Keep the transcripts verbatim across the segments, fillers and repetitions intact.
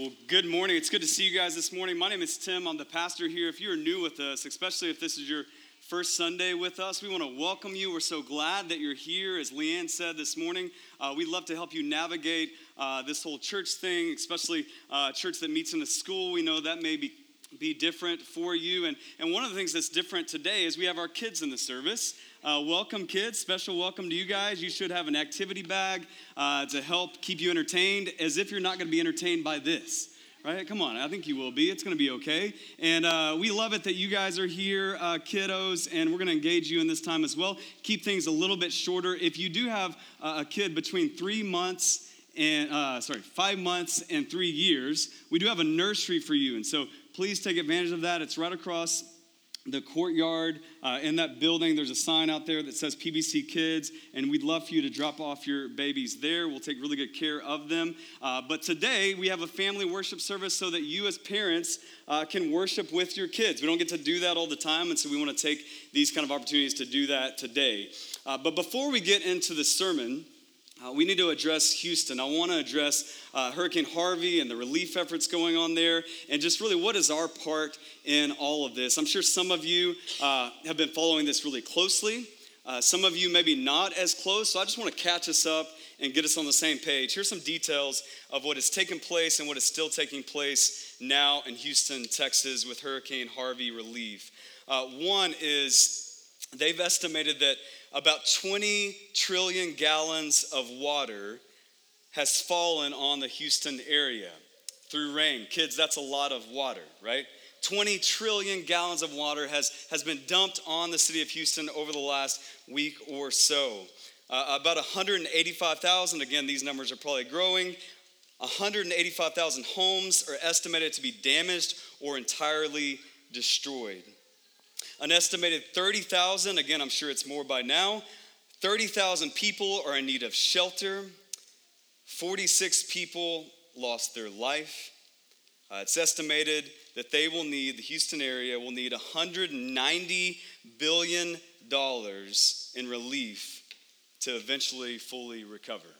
Well, good morning. It's good to see you guys this morning. My name is Tim. I'm the pastor here. If you're new with us, especially if this is your first Sunday with us, we want to welcome you. We're so glad that you're here. As Leanne said this morning, uh, we'd love to help you navigate uh, this whole church thing, especially uh, church that meets in the school. We know that may be be different for you. And, and one of the things that's different today is we have our kids in the service. Uh, welcome, kids. Special welcome to you guys. You should have an activity bag uh, to help keep you entertained, as if you're not going to be entertained by this. Right? Come on. I think you will be. It's going to be okay. And uh, we love it that you guys are here, uh, kiddos, and we're going to engage you in this time as well. Keep things a little bit shorter. If you do have uh, a kid between three months and, uh, sorry, five months and three years, we do have a nursery for you. And so please take advantage of that. It's right across the courtyard uh, in that building. There's a sign out there that says P B C Kids, and we'd love for you to drop off your babies there. We'll take really good care of them. Uh, but today, we have a family worship service so that you as parents uh, can worship with your kids. We don't get to do that all the time, and so we want to take these kind of opportunities to do that today. Uh, but before we get into the sermon, Uh, we need to address Houston. I want to address uh, Hurricane Harvey and the relief efforts going on there, and just really what is our part in all of this. I'm sure some of you uh, have been following this really closely. Uh, some of you maybe not as close, so I just want to catch us up and get us on the same page. Here's some details of what has taken place and what is still taking place now in Houston, Texas, with Hurricane Harvey relief. Uh, one is they've estimated that about twenty trillion gallons of water has fallen on the Houston area through rain. Kids, that's a lot of water, right? twenty trillion gallons of water has, has been dumped on the city of Houston over the last week or so. Uh, about one hundred eighty-five thousand, again, these numbers are probably growing, one hundred eighty-five thousand homes are estimated to be damaged or entirely destroyed. An estimated thirty thousand, again, I'm sure it's more by now, thirty thousand people are in need of shelter. forty-six people lost their life. Uh, it's estimated that they will need, the Houston area will need one hundred ninety billion dollars in relief to eventually fully recover.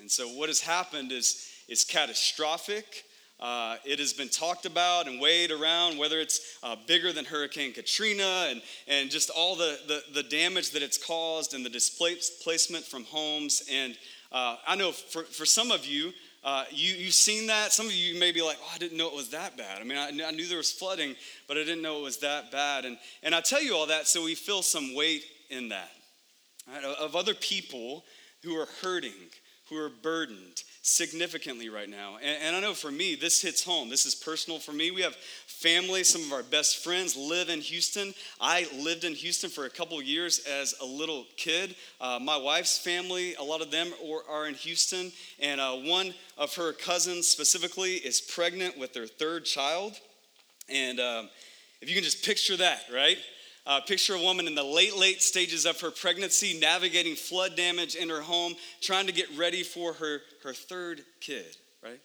And so what has happened is, is catastrophic. Uh, it has been talked about and weighed around, whether it's uh, bigger than Hurricane Katrina and, and just all the, the, the damage that it's caused and the displacement from homes. And uh, I know for, for some of you, uh, you, you've seen that. Some of you may be like, oh, I didn't know it was that bad. I mean, I, I knew there was flooding, but I didn't know it was that bad. And, and I tell you all that so we feel some weight in that, right? Of other people who are hurting, who are burdened significantly right now. And, and I know for me, this hits home. This is personal for me. We have family. Some of our best friends live in Houston. I lived in Houston for a couple years as a little kid. Uh, my wife's family, a lot of them are, are in Houston. And uh, one of her cousins specifically is pregnant with their third child. And um, if you can just picture that, right? Uh, picture a woman in the late, late stages of her pregnancy, navigating flood damage in her home, trying to get ready for her, her third kid, right?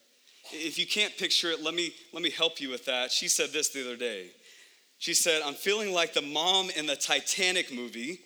If you can't picture it, let me, let me help you with that. She said this the other day. She said, I'm feeling like the mom in the Titanic movie,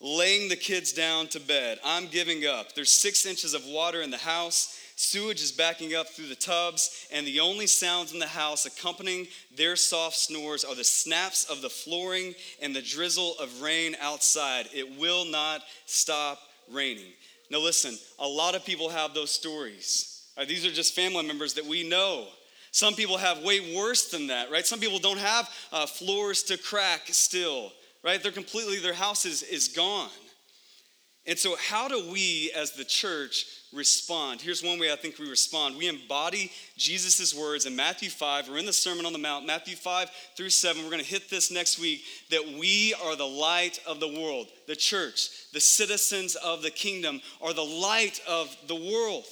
laying the kids down to bed. I'm giving up. There's six inches of water in the house. Sewage is backing up through the tubs, and the only sounds in the house accompanying their soft snores are the snaps of the flooring and the drizzle of rain outside. It will not stop raining. Now listen, a lot of people have those stories. Right, these are just family members that we know. Some people have way worse than that, right? Some people don't have uh, floors to crack still, right? They're completely, their house is, is gone. And so how do we as the church respond? Here's one way I think we respond. We embody Jesus' words in Matthew five. We're in the Sermon on the Mount, Matthew five through seven. We're going to hit this next week, that we are the light of the world. The church, the citizens of the kingdom, are the light of the world.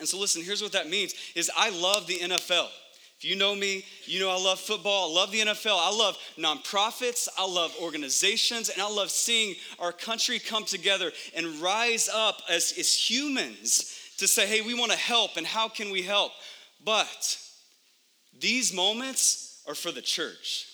And so listen, here's what that means is I love the N F L. If you know me, you know I love football, I love the N F L, I love nonprofits, I love organizations, and I love seeing our country come together and rise up as, as humans to say, hey, we want to help, and how can we help? But these moments are for the church.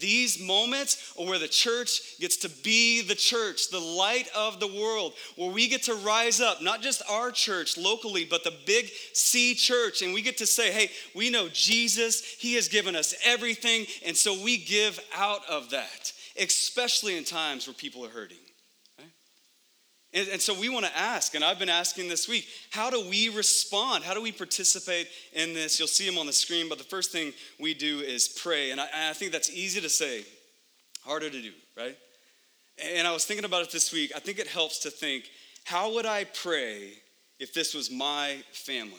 These moments are where the church gets to be the church, the light of the world, where we get to rise up, not just our church locally, but the big C church. And we get to say, hey, we know Jesus. He has given us everything. And so we give out of that, especially in times where people are hurting. Right? And, and so we want to ask, and I've been asking this week, how do we respond? How do we participate in this? You'll see them on the screen, but the first thing we do is pray. And I, and I think that's easy to say, harder to do, right? And I was thinking about it this week. I think it helps to think, how would I pray if this was my family?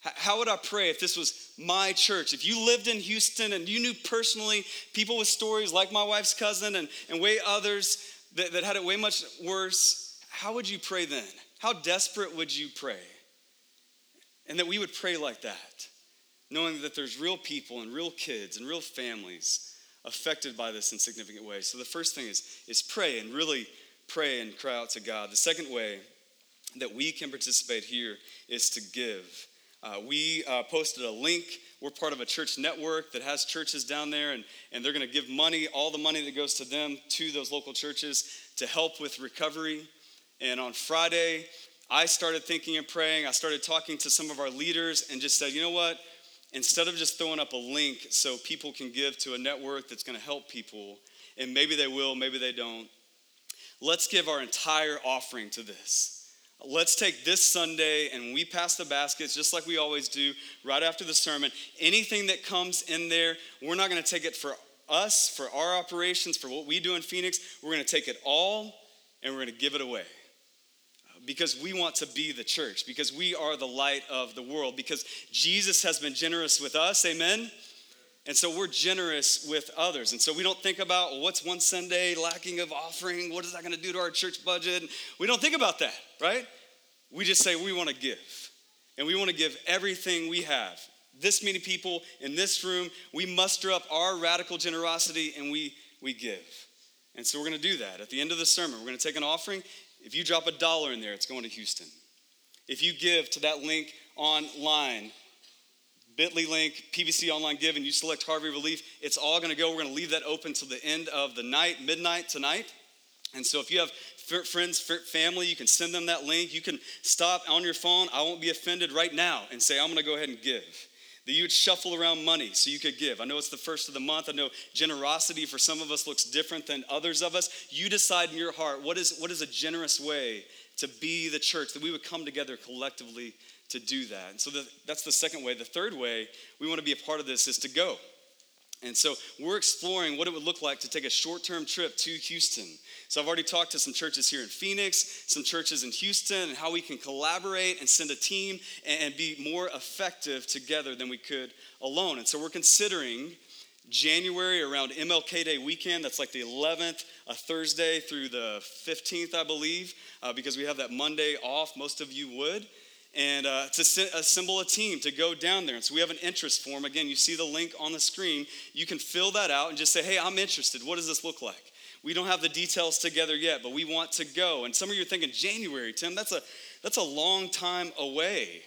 How would I pray if this was my church? If you lived in Houston and you knew personally people with stories like my wife's cousin and, and way others that, that had it way much worse, how would you pray then? How desperate would you pray? And that we would pray like that, knowing that there's real people and real kids and real families affected by this in significant ways. So the first thing is, is pray and really pray and cry out to God. The second way that we can participate here is to give. Uh, we uh, posted a link. We're part of a church network that has churches down there, and, and they're going to give money, all the money that goes to them, to those local churches to help with recovery. And on Friday, I started thinking and praying. I started talking to some of our leaders and just said, you know what? Instead of just throwing up a link so people can give to a network that's going to help people, and maybe they will, maybe they don't, let's give our entire offering to this. Let's take this Sunday and we pass the baskets just like we always do right after the sermon. Anything that comes in there, we're not going to take it for us, for our operations, for what we do in Phoenix. We're going to take it all and we're going to give it away because we want to be the church, because we are the light of the world, because Jesus has been generous with us. Amen. And so we're generous with others. And so we don't think about, well, what's one Sunday lacking of offering? What is that going to do to our church budget? We don't think about that, right? We just say we want to give. And we want to give everything we have. This many people in this room, we muster up our radical generosity and we, we give. And so we're going to do that. At the end of the sermon, we're going to take an offering. If you drop a dollar in there, it's going to Houston. If you give to that link online, bit dot l y link, P V C online give, and you select Harvey Relief, it's all going to go. We're going to leave that open till the end of the night, midnight tonight. And so if you have friends, family, you can send them that link. You can stop on your phone, I won't be offended, right now and say, I'm going to go ahead and give. That you would shuffle around money so you could give. I know it's the first of the month. I know generosity for some of us looks different than others of us. You decide in your heart, what is what is a generous way to be the church, that we would come together collectively to do that. And so the, that's the second way. The third way we want to be a part of this is to go. And so we're exploring what it would look like to take a short-term trip to Houston. So I've already talked to some churches here in Phoenix, some churches in Houston, and how we can collaborate and send a team and be more effective together than we could alone. And so we're considering January around M L K Day weekend. That's like the eleventh, a Thursday through the fifteenth, I believe, uh, because we have that Monday off. Most of you would. And uh, to assemble a team to go down there. And so we have an interest form. Again, you see the link on the screen. You can fill that out and just say, hey, I'm interested. What does this look like? We don't have the details together yet, but we want to go. And some of you are thinking, January, Tim, that's a, that's a long time away.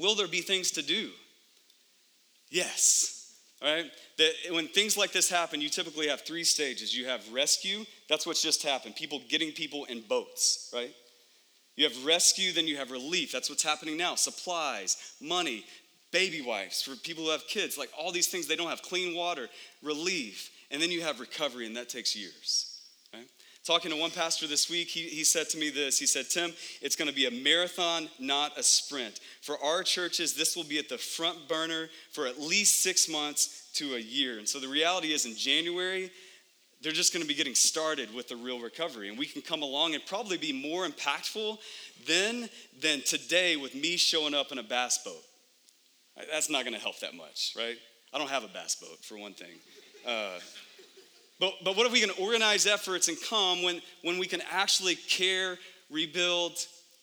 Will there be things to do? Yes. All right, that when things like this happen, you typically have three stages. You have rescue. That's what's just happened. People getting people in boats, right? You have rescue, then you have relief. That's what's happening now. Supplies, money, baby wipes for people who have kids. Like all these things, they don't have clean water, relief. And then you have recovery, and that takes years. Right? Talking to one pastor this week, he, he said to me this. He said, Tim, it's going to be a marathon, not a sprint. For our churches, this will be at the front burner for at least six months to a year. And so the reality is in January, they're just going to be getting started with the real recovery. And we can come along and probably be more impactful then than today with me showing up in a bass boat. That's not going to help that much, right? I don't have a bass boat, for one thing. Uh, but but what if we can organize efforts and come when, when we can actually care, rebuild,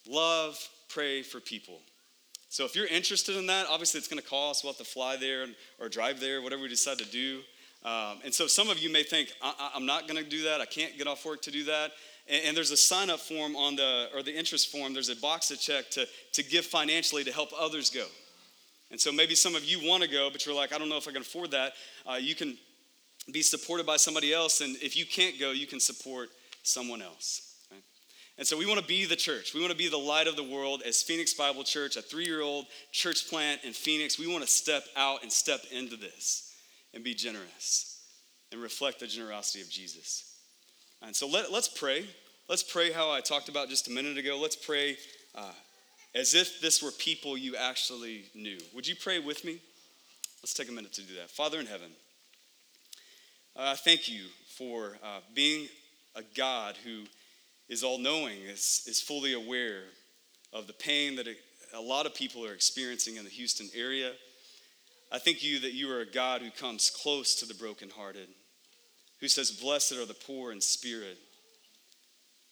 love, pray for people? So if you're interested in that, obviously it's going to cost. We'll have to fly there or drive there, whatever we decide to do. Um, and so some of you may think, I- I'm not going to do that. I can't get off work to do that. And, and there's a sign-up form on the, or the interest form. There's a box to check to, to give financially to help others go. And so maybe some of you want to go, but you're like, I don't know if I can afford that. Uh, you can be supported by somebody else. And if you can't go, you can support someone else. Right? And so we want to be the church. We want to be the light of the world as Phoenix Bible Church, a three-year-old church plant in Phoenix. We want to step out and step into this and be generous and reflect the generosity of Jesus. And so let, let's pray. Let's pray how I talked about just a minute ago. Let's pray uh, as if this were people you actually knew. Would you pray with me? Let's take a minute to do that. Father in heaven, uh, thank you for uh, being a God who is all-knowing, is, is fully aware of the pain that a lot of people are experiencing in the Houston area. I thank you that you are a God who comes close to the brokenhearted, who says, blessed are the poor in spirit,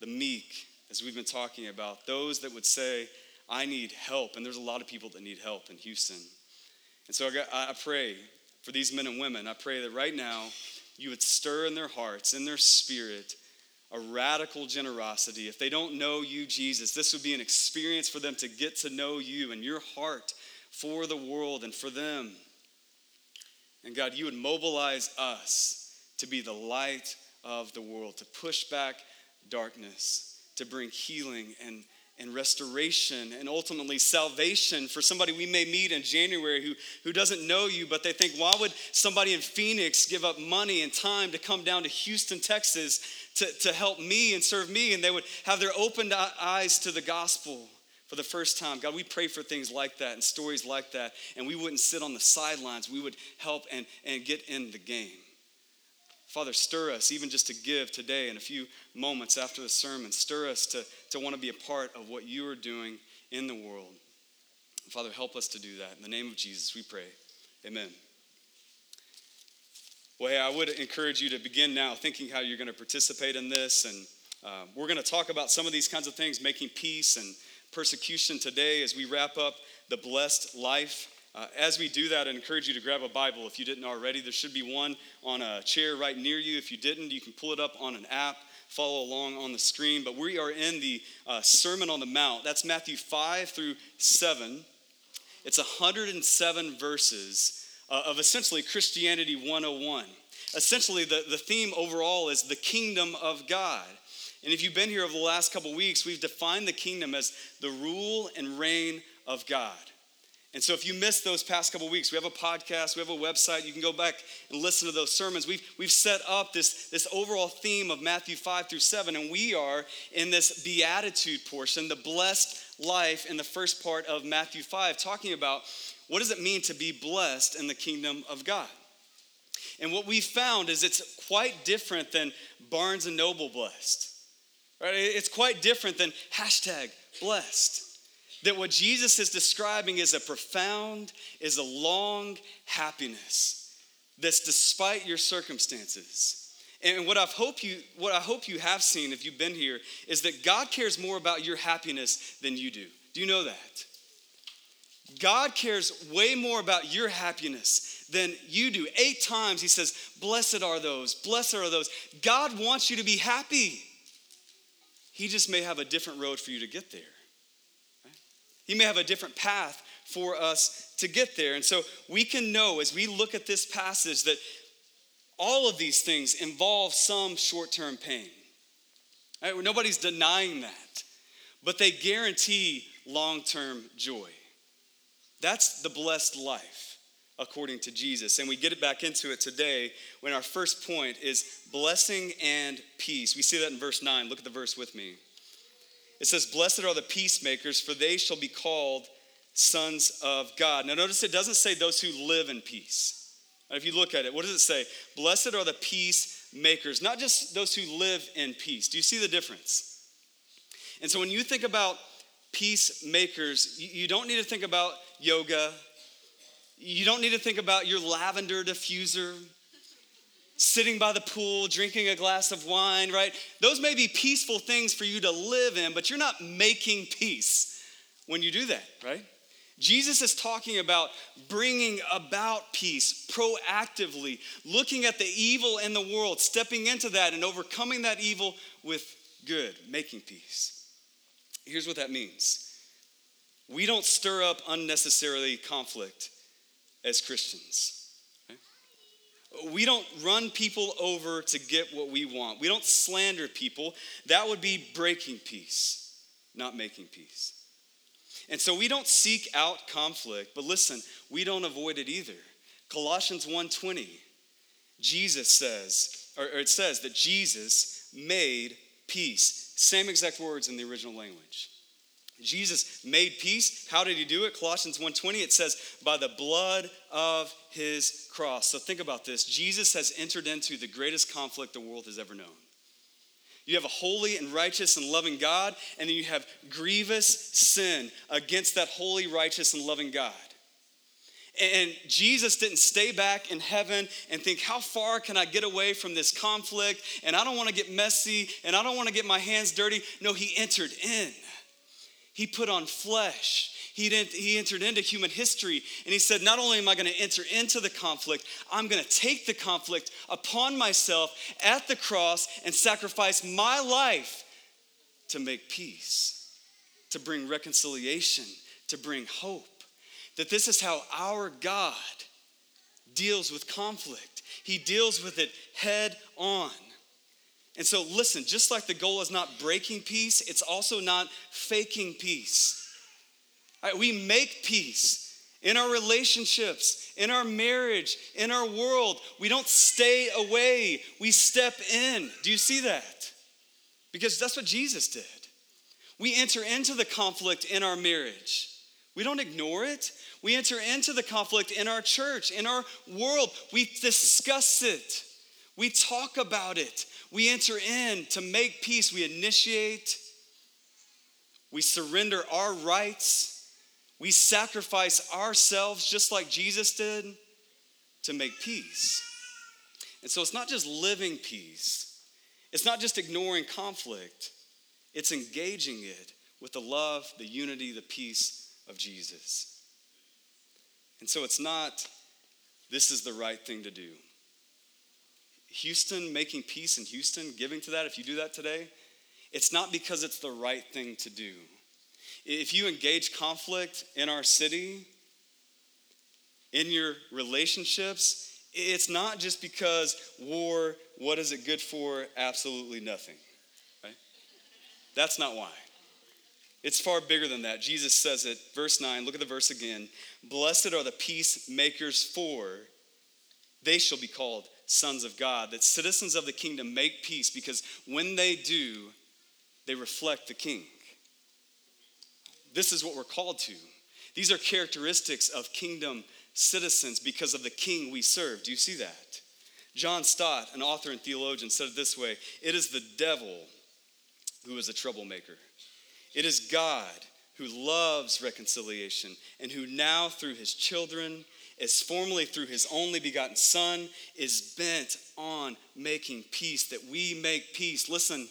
the meek, as we've been talking about, those that would say, I need help. And there's a lot of people that need help in Houston. And so I, got, I pray for these men and women. I pray that right now you would stir in their hearts, in their spirit, a radical generosity. If they don't know you, Jesus, this would be an experience for them to get to know you and your heart for the world and for them. And God, you would mobilize us to be the light of the world, to push back darkness, to bring healing and, and restoration and ultimately salvation for somebody we may meet in January who, who doesn't know you, but they think, why would somebody in Phoenix give up money and time to come down to Houston, Texas to, to help me and serve me? And they would have their opened eyes to the gospel for the first time. God, we pray for things like that and stories like that, and we wouldn't sit on the sidelines. We would help and, and get in the game. Father, stir us even just to give today in a few moments after the sermon. Stir us to, to want to be a part of what you are doing in the world. Father, help us to do that. In the name of Jesus, we pray. Amen. Well, hey, I would encourage you to begin now thinking how you're going to participate in this. And uh, we're going to talk about some of these kinds of things, making peace and persecution today as we wrap up the blessed life. Uh, as we do that, I encourage you to grab a Bible if you didn't already. There should be one on a chair right near you. If you didn't, you can pull it up on an app, follow along on the screen. But we are in the uh, Sermon on the Mount. That's Matthew five through seven. It's one hundred seven verses uh, of essentially Christianity one oh one. Essentially, the, the theme overall is the kingdom of God. And if you've been here over the last couple weeks, we've defined the kingdom as the rule and reign of God. And so if you missed those past couple weeks, we have a podcast, we have a website, you can go back and listen to those sermons. We've, we've set up this, this overall theme of Matthew five through seven, and we are in this beatitude portion, the blessed life in the first part of Matthew five, talking about what does it mean to be blessed in the kingdom of God. And what we found is it's quite different than Barnes and Noble blessed. Right? It's quite different than hashtag blessed. That what Jesus is describing is a profound, is a long happiness that's despite your circumstances. And what I hope you, what I hope you have seen if you've been here is that God cares more about your happiness than you do. Do you know that? God cares way more about your happiness than you do. Eight times he says, blessed are those, blessed are those. God wants you to be happy. He just may have a different road for you to get there. Right? He may have a different path for us to get there. And so we can know as we look at this passage that all of these things involve some short-term pain. Right? Nobody's denying that. But they guarantee long-term joy. That's the blessed life, according to Jesus. And we get it back into it today when our first point is blessing and peace. We see that in verse nine. Look at the verse with me. It says, blessed are the peacemakers, for they shall be called sons of God. Now notice it doesn't say those who live in peace. If you look at it, what does it say? Blessed are the peacemakers, not just those who live in peace. Do you see the difference? And so when you think about peacemakers, you don't need to think about yoga. You don't need to think about your lavender diffuser, sitting by the pool, drinking a glass of wine, right? Those may be peaceful things for you to live in, but you're not making peace when you do that, right? Jesus is talking about bringing about peace proactively, looking at the evil in the world, stepping into that and overcoming that evil with good, making peace. Here's what that means. We don't stir up unnecessarily conflict as Christians. Okay? We don't run people over to get what we want. We don't slander people. That would be breaking peace, not making peace. And so we don't seek out conflict, but listen, we don't avoid it either. Colossians one twenty, Jesus says, or it says that Jesus made peace. Same exact words in the original language. Jesus made peace. How did he do it? Colossians one twenty, it says, by the blood of his cross. So think about this. Jesus has entered into the greatest conflict the world has ever known. You have a holy and righteous and loving God, and then you have grievous sin against that holy, righteous, and loving God. And Jesus didn't stay back in heaven and think, how far can I get away from this conflict? And I don't want to get messy, and I don't want to get my hands dirty. No, he entered in. He put on flesh. He didn't, he entered into human history. And he said, not only am I going to enter into the conflict, I'm going to take the conflict upon myself at the cross and sacrifice my life to make peace, to bring reconciliation, to bring hope. That this is how our God deals with conflict. He deals with it head on. And so listen, just like the goal is not breaking peace, it's also not faking peace. All right, we make peace in our relationships, in our marriage, in our world. We don't stay away. We step in. Do you see that? Because that's what Jesus did. We enter into the conflict in our marriage. We don't ignore it. We enter into the conflict in our church, in our world. We discuss it. We talk about it. We enter in to make peace. We initiate. We surrender our rights. We sacrifice ourselves just like Jesus did to make peace. And so it's not just living peace. It's not just ignoring conflict. It's engaging it with the love, the unity, the peace of Jesus. And so it's not, this is the right thing to do. Houston, making peace in Houston, giving to that, if you do that today, it's not because it's the right thing to do. If you engage conflict in our city, in your relationships, it's not just because war, what is it good for? Absolutely nothing. Right? That's not why. It's far bigger than that. Jesus says it, verse nine, look at the verse again. Blessed are the peacemakers, for they shall be called sons of God. That citizens of the kingdom make peace, because when they do, they reflect the king. This is what we're called to. These are characteristics of kingdom citizens because of the king we serve. Do you see that? John Stott, an author and theologian, said it this way: it is the devil who is a troublemaker. It is God who loves reconciliation and who now through his children, as formerly through his only begotten son, is bent on making peace, that we make peace. Listen,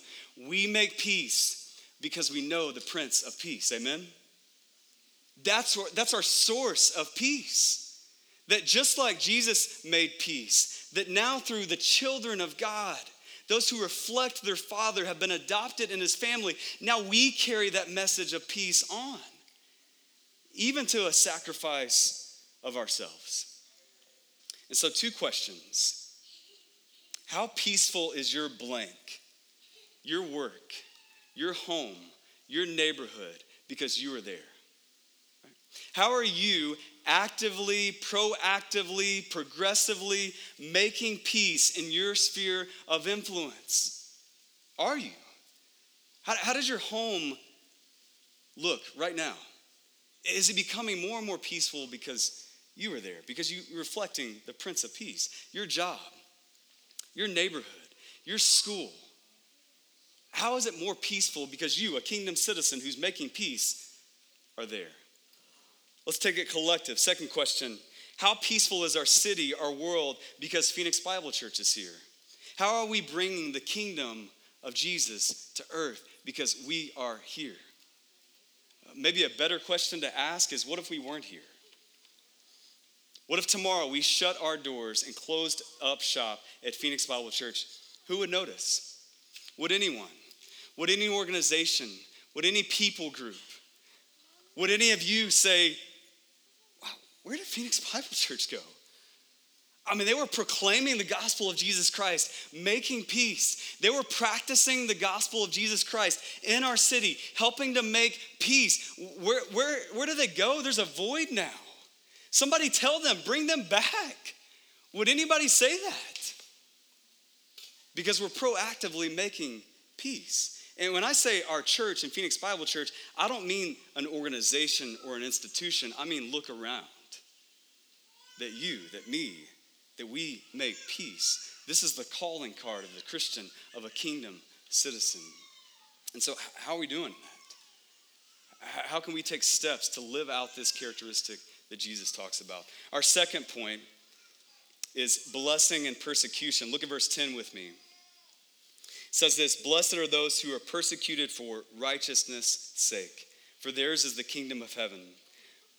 we make peace because we know the Prince of Peace. Amen? That's our, that's our source of peace. That just like Jesus made peace, that now through the children of God, those who reflect their Father have been adopted in his family. Now we carry that message of peace on, even to a sacrifice of ourselves. And so two questions. How peaceful is your blank, your work, your home, your neighborhood, because you are there? How are you actively, proactively, progressively making peace in your sphere of influence? Are you? How, how does your home look right now? Is it becoming more and more peaceful because you are there, because you're reflecting the Prince of Peace? Your job, your neighborhood, your school. How is it more peaceful because you, a kingdom citizen who's making peace, are there? Let's take it collective. Second question, how peaceful is our city, our world, because Phoenix Bible Church is here? How are we bringing the kingdom of Jesus to earth because we are here? Maybe a better question to ask is, what if we weren't here? What if tomorrow we shut our doors and closed up shop at Phoenix Bible Church? Who would notice? Would anyone? Would any organization? Would any people group? Would any of you say, wow, where did Phoenix Bible Church go? I mean, they were proclaiming the gospel of Jesus Christ, making peace. They were practicing the gospel of Jesus Christ in our city, helping to make peace. Where, where, where do they go? There's a void now. Somebody tell them, bring them back. Would anybody say that? Because we're proactively making peace. And when I say our church and Phoenix Bible Church, I don't mean an organization or an institution. I mean, look around. That you, that me, that we make peace. This is the calling card of the Christian, of a kingdom citizen. And so how are we doing that? How can we take steps to live out this characteristic that Jesus talks about? Our second point is blessing and persecution. Look at verse ten with me. It says this, blessed are those who are persecuted for righteousness' sake, for theirs is the kingdom of heaven.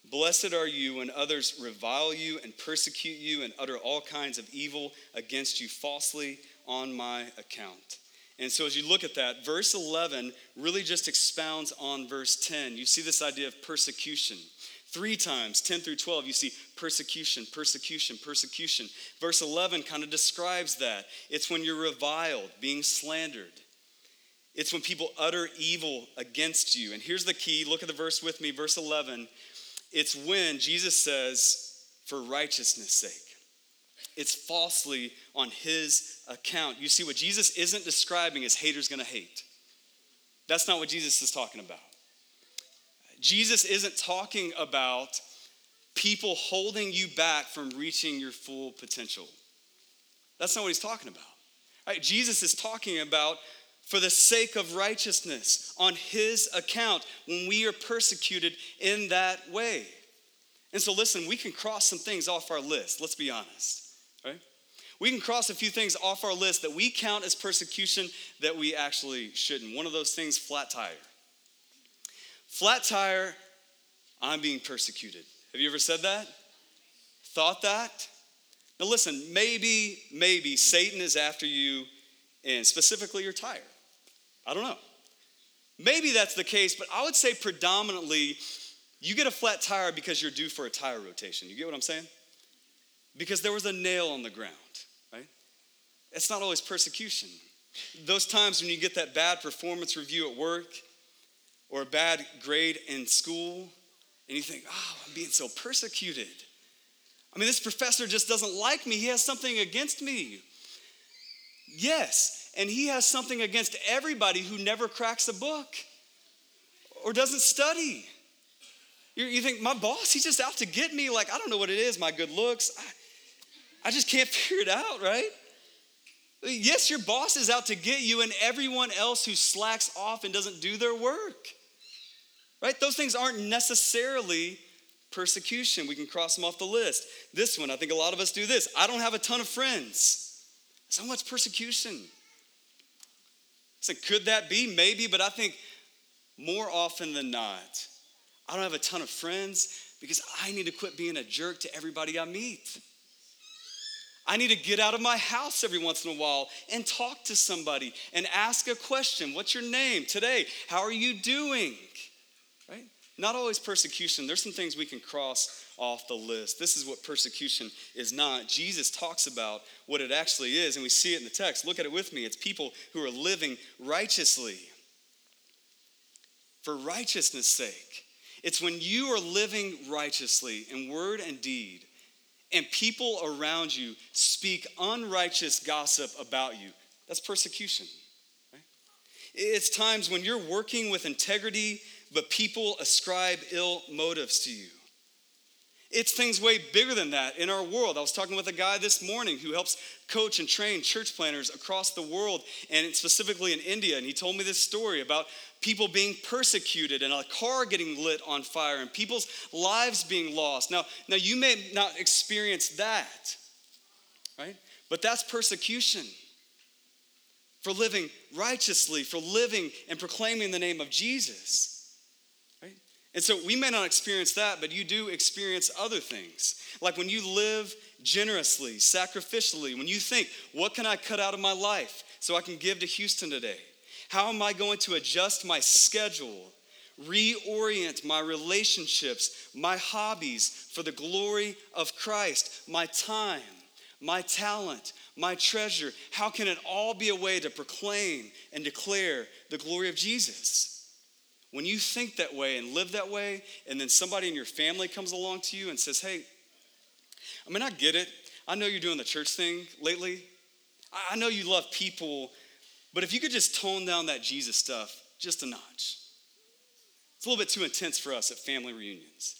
Blessed are you when others revile you and persecute you and utter all kinds of evil against you falsely on my account. And so as you look at that, verse eleven really just expounds on verse ten. You see this idea of persecution. Three times, ten through twelve, you see persecution, persecution, persecution. Verse eleven kind of describes that. It's when you're reviled, being slandered. It's when people utter evil against you. And here's the key. Look at the verse with me, verse eleven. It's when Jesus says, for righteousness' sake. It's falsely on his account. You see, what Jesus isn't describing is haters gonna hate. That's not what Jesus is talking about. Jesus isn't talking about people holding you back from reaching your full potential. That's not what he's talking about. All right, Jesus is talking about for the sake of righteousness, on his account, when we are persecuted in that way. And so listen, we can cross some things off our list, let's be honest, right? We can cross a few things off our list that we count as persecution that we actually shouldn't. One of those things, flat tire. Flat tire, I'm being persecuted. Have you ever said that? Thought that? Now listen, maybe, maybe Satan is after you and specifically your tire. I don't know. Maybe that's the case, but I would say predominantly you get a flat tire because you're due for a tire rotation. You get what I'm saying? Because there was a nail on the ground, right? It's not always persecution. Those times when you get that bad performance review at work or a bad grade in school and you think, oh, I'm being so persecuted. I mean, this professor just doesn't like me. He has something against me. Yes, and he has something against everybody who never cracks a book or doesn't study. You, you think, my boss, he's just out to get me. Like, I don't know what it is, my good looks. I, I just can't figure it out, right? Yes, your boss is out to get you and everyone else who slacks off and doesn't do their work, right? Those things aren't necessarily persecution. We can cross them off the list. This one, I think a lot of us do this. I don't have a ton of friends. So much persecution. So could that be? Maybe, but I think more often than not, I don't have a ton of friends because I need to quit being a jerk to everybody I meet. I need to get out of my house every once in a while and talk to somebody and ask a question. What's your name today? How are you doing? Right? Not always persecution. There's some things we can cross off the list. This is what persecution is not. Jesus talks about what it actually is, and we see it in the text. Look at it with me. It's people who are living righteously for righteousness' sake. It's when you are living righteously in word and deed, and people around you speak unrighteous gossip about you. That's persecution. Right? It's times when you're working with integrity, but people ascribe ill motives to you. It's things way bigger than that in our world. I was talking with a guy this morning who helps coach and train church planners across the world, and specifically in India, and he told me this story about people being persecuted and a car getting lit on fire and people's lives being lost. Now, now you may not experience that, right? But that's persecution for living righteously, for living and proclaiming the name of Jesus. And so we may not experience that, but you do experience other things. Like when you live generously, sacrificially, when you think, what can I cut out of my life so I can give to Houston today? How am I going to adjust my schedule reorient my relationships, my hobbies for the glory of Christ, my time, my talent, my treasure? How can it all be a way to proclaim and declare the glory of Jesus? When you think that way and live that way, and then somebody in your family comes along to you and says, hey, I mean, I get it. I know you're doing the church thing lately. I know you love people, but if you could just tone down that Jesus stuff just a notch. It's a little bit too intense for us at family reunions.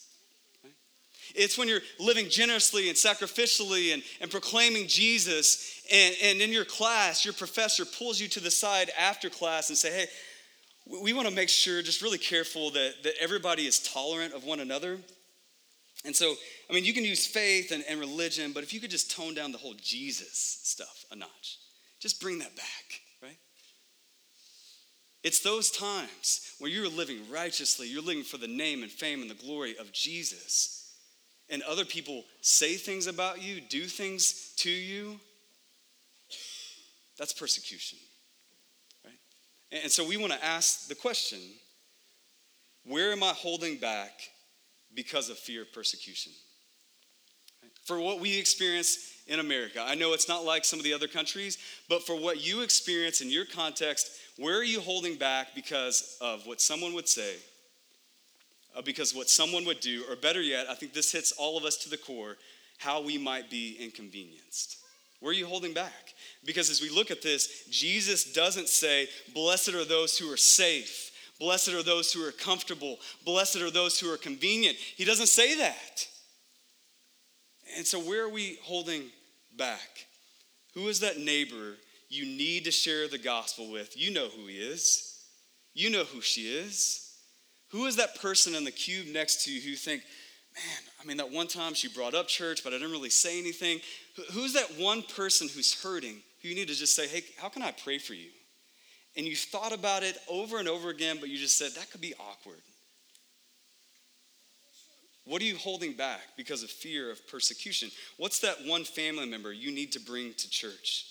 It's when you're living generously and sacrificially and, and proclaiming Jesus, and, and in your class, your professor pulls you to the side after class and say, hey, we want to make sure, just really careful that, that everybody is tolerant of one another. And so, I mean, you can use faith and, and religion, but if you could just tone down the whole Jesus stuff a notch, just bring that back, right? It's those times where you're living righteously, you're living for the name and fame and the glory of Jesus, and other people say things about you, do things to you. That's persecution, right? And so we want to ask the question, where am I holding back because of fear of persecution? For what we experience in America, I know it's not like some of the other countries, but for what you experience in your context, where are you holding back because of what someone would say, because what someone would do, or better yet, I think this hits all of us to the core, how we might be inconvenienced. Where are you holding back? Because as we look at this, Jesus doesn't say, blessed are those who are safe, blessed are those who are comfortable, blessed are those who are convenient. He doesn't say that. And so where are we holding back? Who is that neighbor you need to share the gospel with? You know who he is. You know who she is. Who is that person in the cube next to you who think, man, I mean, that one time she brought up church, but I didn't really say anything. Who's that one person who's hurting who you need to just say, hey, how can I pray for you? And you've thought about it over and over again, but you just said, that could be awkward. What are you holding back because of fear of persecution? What's that one family member you need to bring to church?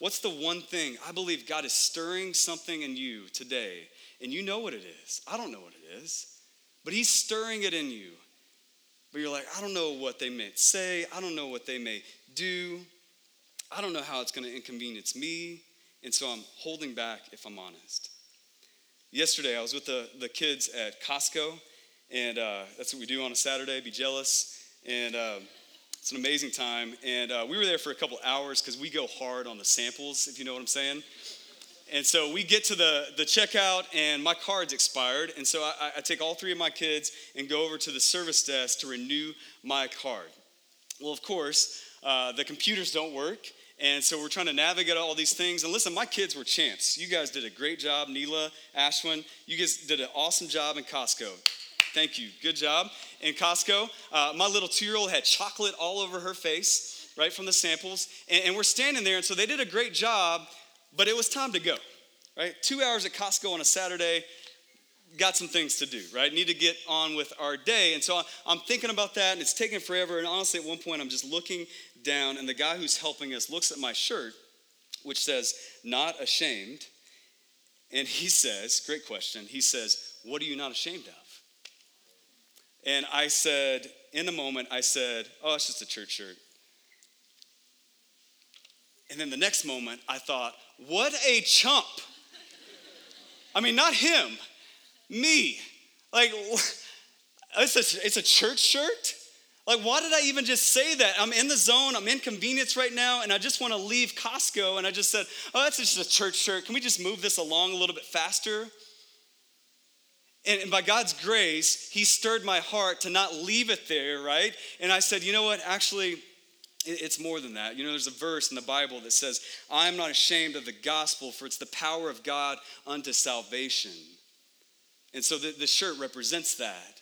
What's the one thing? I believe God is stirring something in you today, and you know what it is. I don't know what it is, but he's stirring it in you. But you're like, I don't know what they may say. I don't know what they may do. I don't know how it's going to inconvenience me. And so I'm holding back, if I'm honest. Yesterday, I was with the, the kids at Costco, and uh, that's what we do on a Saturday, be jealous. And uh, it's an amazing time. And uh, we were there for a couple hours because we go hard on the samples, if you know what I'm saying. And so we get to the, the checkout, and my card's expired. And so I, I take all three of my kids and go over to the service desk to renew my card. Well, of course, uh, the computers don't work. And so we're trying to navigate all these things. And listen, my kids were champs. You guys did a great job, Neela, Ashwin. You guys did an awesome job in Costco. Thank you. Good job in Costco. Uh, my little two-year-old had chocolate all over her face, right, from the samples. And, and we're standing there. And so they did a great job. But it was time to go, right? Two hours at Costco on a Saturday, got some things to do, right? Need to get on with our day. And so I'm thinking about that, and it's taking forever. And honestly, at one point, I'm just looking down, and the guy who's helping us looks at my shirt, which says, not ashamed. And he says, great question, he says, what are you not ashamed of? And I said, in the moment, I said, oh, it's just a church shirt. And then the next moment, I thought, what a chump. I mean, not him, me. Like, it's a, it's a church shirt? Like, why did I even just say that? I'm in the zone, I'm inconvenienced right now, and I just want to leave Costco, and I just said, oh, that's just a church shirt. Can we just move this along a little bit faster? And by God's grace, he stirred my heart to not leave it there, right? And I said, you know what, actually, it's more than that. You know, there's a verse in the Bible that says, I am not ashamed of the gospel, for it's the power of God unto salvation. And so the, the shirt represents that,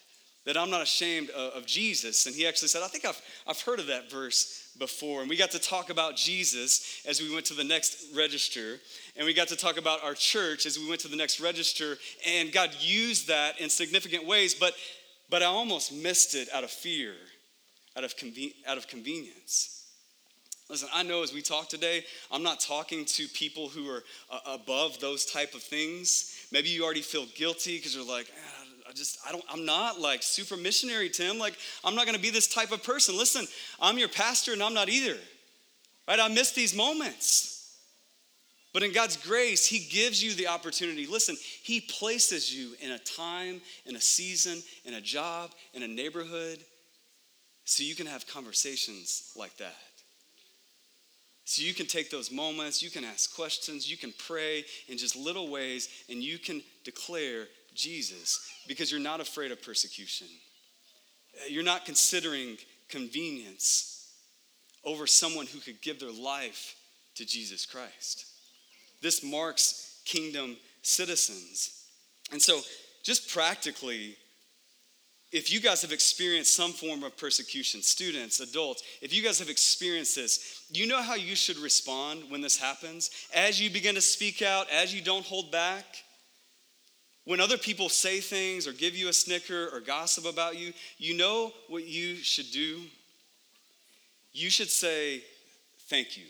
that I'm not ashamed of, of Jesus. And he actually said, I think I've, I've heard of that verse before. And we got to talk about Jesus as we went to the next register. And we got to talk about our church as we went to the next register. And God used that in significant ways, but, but I almost missed it out of fear. Out of, conven- out of convenience. Listen, I know as we talk today, I'm not talking to people who are uh, above those type of things. Maybe you already feel guilty because you're like, I just, I don't, I'm not like super missionary, Tim. Like, I'm not going to be this type of person. Listen, I'm your pastor and I'm not either, right? I miss these moments. But in God's grace, he gives you the opportunity. Listen, he places you in a time, in a season, in a job, in a neighborhood, so you can have conversations like that. So you can take those moments, you can ask questions, you can pray in just little ways, and you can declare Jesus because you're not afraid of persecution. You're not considering convenience over someone who could give their life to Jesus Christ. This marks kingdom citizens. And so just practically, if you guys have experienced some form of persecution, students, adults, if you guys have experienced this, you know how you should respond when this happens? As you begin to speak out, as you don't hold back, when other people say things or give you a snicker or gossip about you, you know what you should do? You should say, thank you.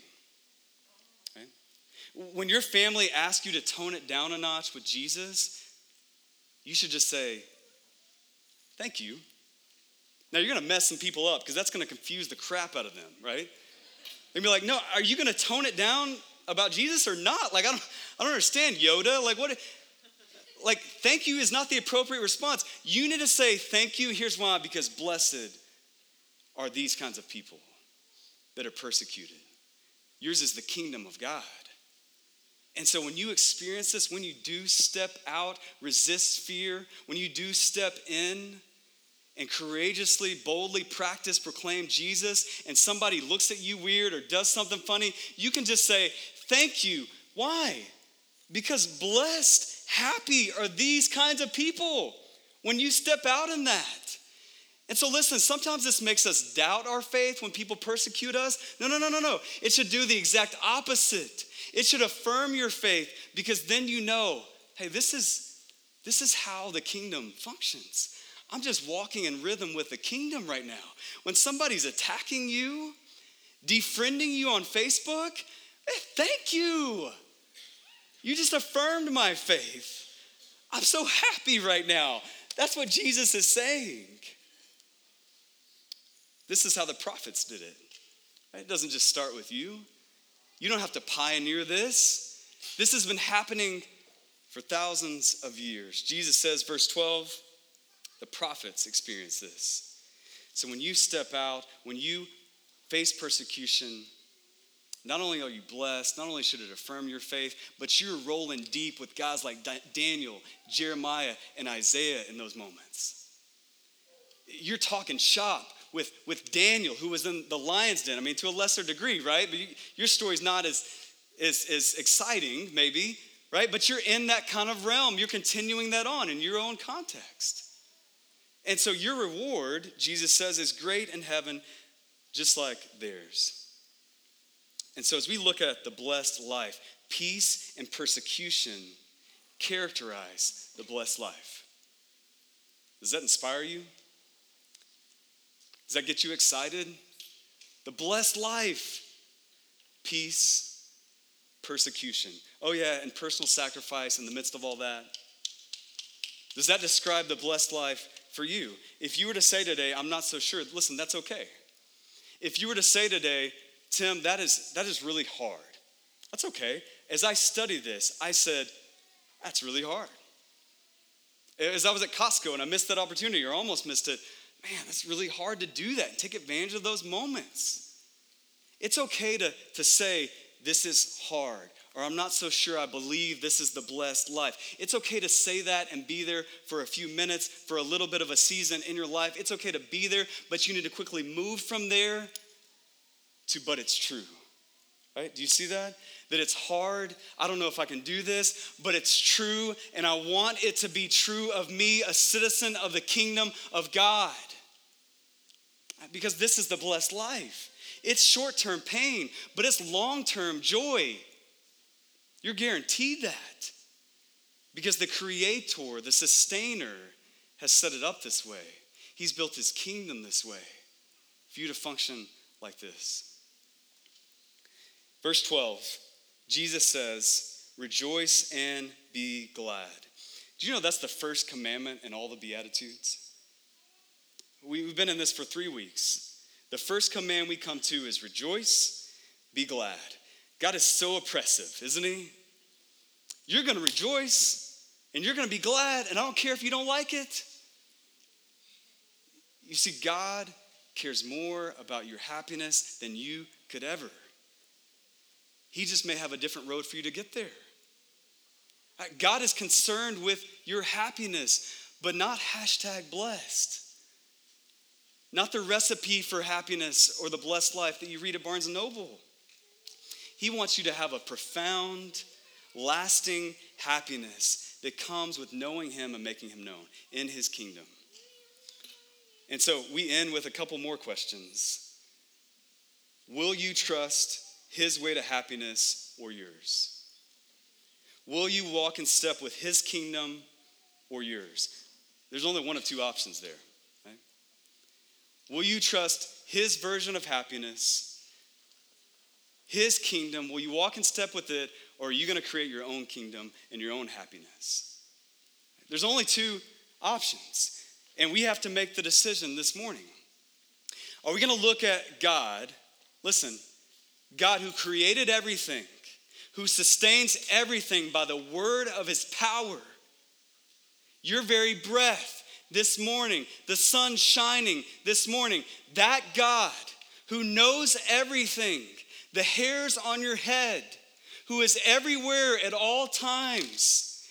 When your family asks you to tone it down a notch with Jesus, you should just say, thank you. Now, you're going to mess some people up because that's going to confuse the crap out of them, right? They're going to be like, no, are you going to tone it down about Jesus or not? Like, I don't I don't understand, Yoda. Like, what? Like, thank you is not the appropriate response. You need to say thank you. Here's why, because blessed are these kinds of people that are persecuted. Yours is the kingdom of God. And so when you experience this, when you do step out, resist fear, when you do step in and courageously, boldly practice, proclaim Jesus, and somebody looks at you weird or does something funny, you can just say, thank you. Why? Because blessed, happy are these kinds of people when you step out in that. And so listen, sometimes this makes us doubt our faith when people persecute us. No, no, no, no, no. It should do the exact opposite. It should affirm your faith, because then you know, hey, this is, this is how the kingdom functions. I'm just walking in rhythm with the kingdom right now. When somebody's attacking you, defriending you on Facebook, hey, thank you. You just affirmed my faith. I'm so happy right now. That's what Jesus is saying. This is how the prophets did it. It doesn't just start with you. You don't have to pioneer this. This has been happening for thousands of years. Jesus says, verse twelve, the prophets experience this. So when you step out, when you face persecution, not only are you blessed, not only should it affirm your faith, but you're rolling deep with guys like Daniel, Jeremiah, and Isaiah in those moments. You're talking shop with with Daniel, who was in the lion's den. I mean, to a lesser degree, right? But you, your story's not as, as, as exciting, maybe, right? But you're in that kind of realm. You're continuing that on in your own context. And so your reward, Jesus says, is great in heaven, just like theirs. And so as we look at the blessed life, peace and persecution characterize the blessed life. Does that inspire you? Does that get you excited? The blessed life, peace, persecution. Oh yeah, and personal sacrifice in the midst of all that. Does that describe the blessed life for you? If you were to say today, I'm not so sure, listen, that's okay. If you were to say today, Tim, that is that is really hard. That's okay. As I studied this, I said, that's really hard. As I was at Costco and I missed that opportunity, or almost missed it, man, that's really hard to do that and take advantage of those moments. It's okay to, to say, this is hard, or I'm not so sure I believe this is the blessed life. It's okay to say that and be there for a few minutes, for a little bit of a season in your life. It's okay to be there, but you need to quickly move from there to, but it's true, right? Do you see that? That it's hard, I don't know if I can do this, but it's true, and I want it to be true of me, a citizen of the kingdom of God. Because this is the blessed life. It's short-term pain, but it's long-term joy. You're guaranteed that. Because the creator, the sustainer, has set it up this way. He's built his kingdom this way for you to function like this. Verse twelve, Jesus says, rejoice and be glad. Do you know that's the first commandment in all the Beatitudes? We've been in this for three weeks. The first command we come to is rejoice, be glad. God is so oppressive, isn't he? You're going to rejoice, and you're going to be glad, and I don't care if you don't like it. You see, God cares more about your happiness than you could ever. He just may have a different road for you to get there. God is concerned with your happiness, but not hashtag blessed. Not the recipe for happiness or the blessed life that you read at Barnes and Noble. He wants you to have a profound, lasting happiness that comes with knowing him and making him known in his kingdom. And so we end with a couple more questions. Will you trust his way to happiness or yours? Will you walk in step with his kingdom or yours? There's only one of two options there. Right? Will you trust his version of happiness, his kingdom? Will you walk in step with it, or are you going to create your own kingdom and your own happiness? There's only two options, and we have to make the decision this morning. Are we going to look at God? Listen, God who created everything, who sustains everything by the word of his power. Your very breath this morning, the sun shining this morning, that God who knows everything, the hairs on your head, who is everywhere at all times,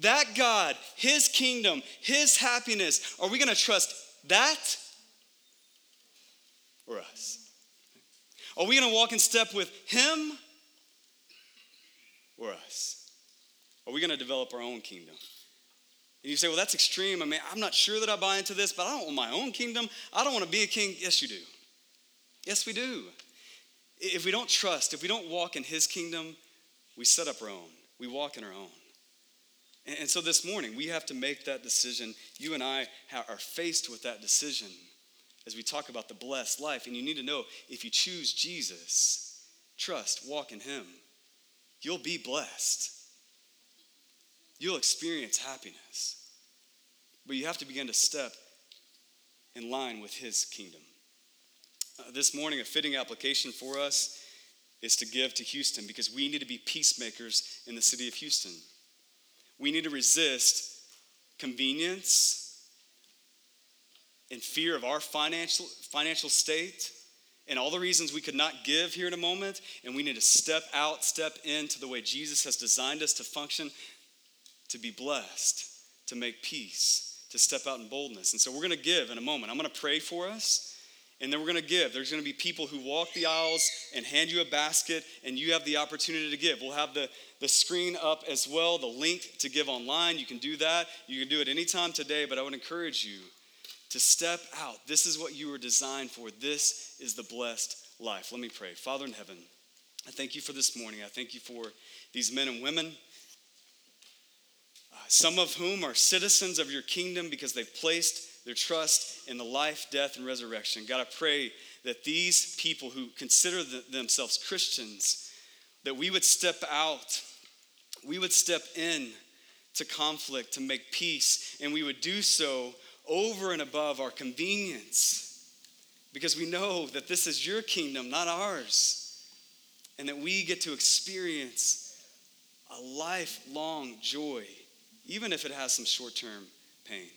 that God, his kingdom, his happiness, are we going to trust that or us? Are we going to walk in step with him or us? Are we going to develop our own kingdom? And you say, well, that's extreme. I mean, I'm not sure that I buy into this, but I don't want my own kingdom. I don't want to be a king. Yes, you do. Yes, we do. If we don't trust, if we don't walk in his kingdom, we set up our own. We walk in our own. And so this morning, we have to make that decision. You and I are faced with that decision as we talk about the blessed life. And you need to know, if you choose Jesus, trust, walk in him, you'll be blessed. You'll experience happiness. But you have to begin to step in line with his kingdom. Uh, this morning, a fitting application for us is to give to Houston, because we need to be peacemakers in the city of Houston. We need to resist convenience and fear of our financial financial state, and all the reasons we could not give here in a moment, and we need to step out, step into the way Jesus has designed us to function, to be blessed, to make peace, to step out in boldness. And so we're going to give in a moment. I'm going to pray for us, and then we're going to give. There's going to be people who walk the aisles and hand you a basket, and you have the opportunity to give. We'll have the, the screen up as well, the link to give online. You can do that. You can do it anytime today, but I would encourage you to step out. This is what you were designed for. This is the blessed life. Let me pray. Father in heaven, I thank you for this morning. I thank you for these men and women, uh, some of whom are citizens of your kingdom because they've placed their trust in the life, death, and resurrection. God, I pray that these people who consider the, themselves Christians, that we would step out, we would step in to conflict, to make peace, and we would do so over and above our convenience, because we know that this is your kingdom, not ours, and that we get to experience a lifelong joy, even if it has some short-term pain.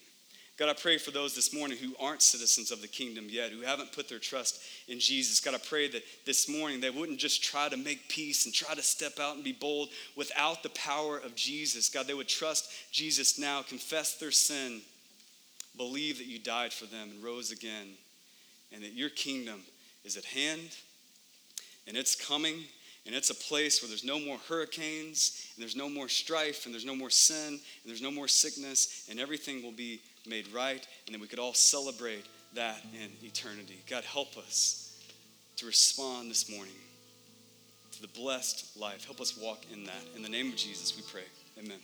God, I pray for those this morning who aren't citizens of the kingdom yet, who haven't put their trust in Jesus. God, I pray that this morning they wouldn't just try to make peace and try to step out and be bold without the power of Jesus. God, they would trust Jesus now, confess their sin, believe that you died for them and rose again, and that your kingdom is at hand, and it's coming, and it's a place where there's no more hurricanes, and there's no more strife, and there's no more sin, and there's no more sickness, and everything will be made right, and that we could all celebrate that in eternity. God, help us to respond this morning to the blessed life. Help us walk in that. In the name of Jesus, we pray. Amen.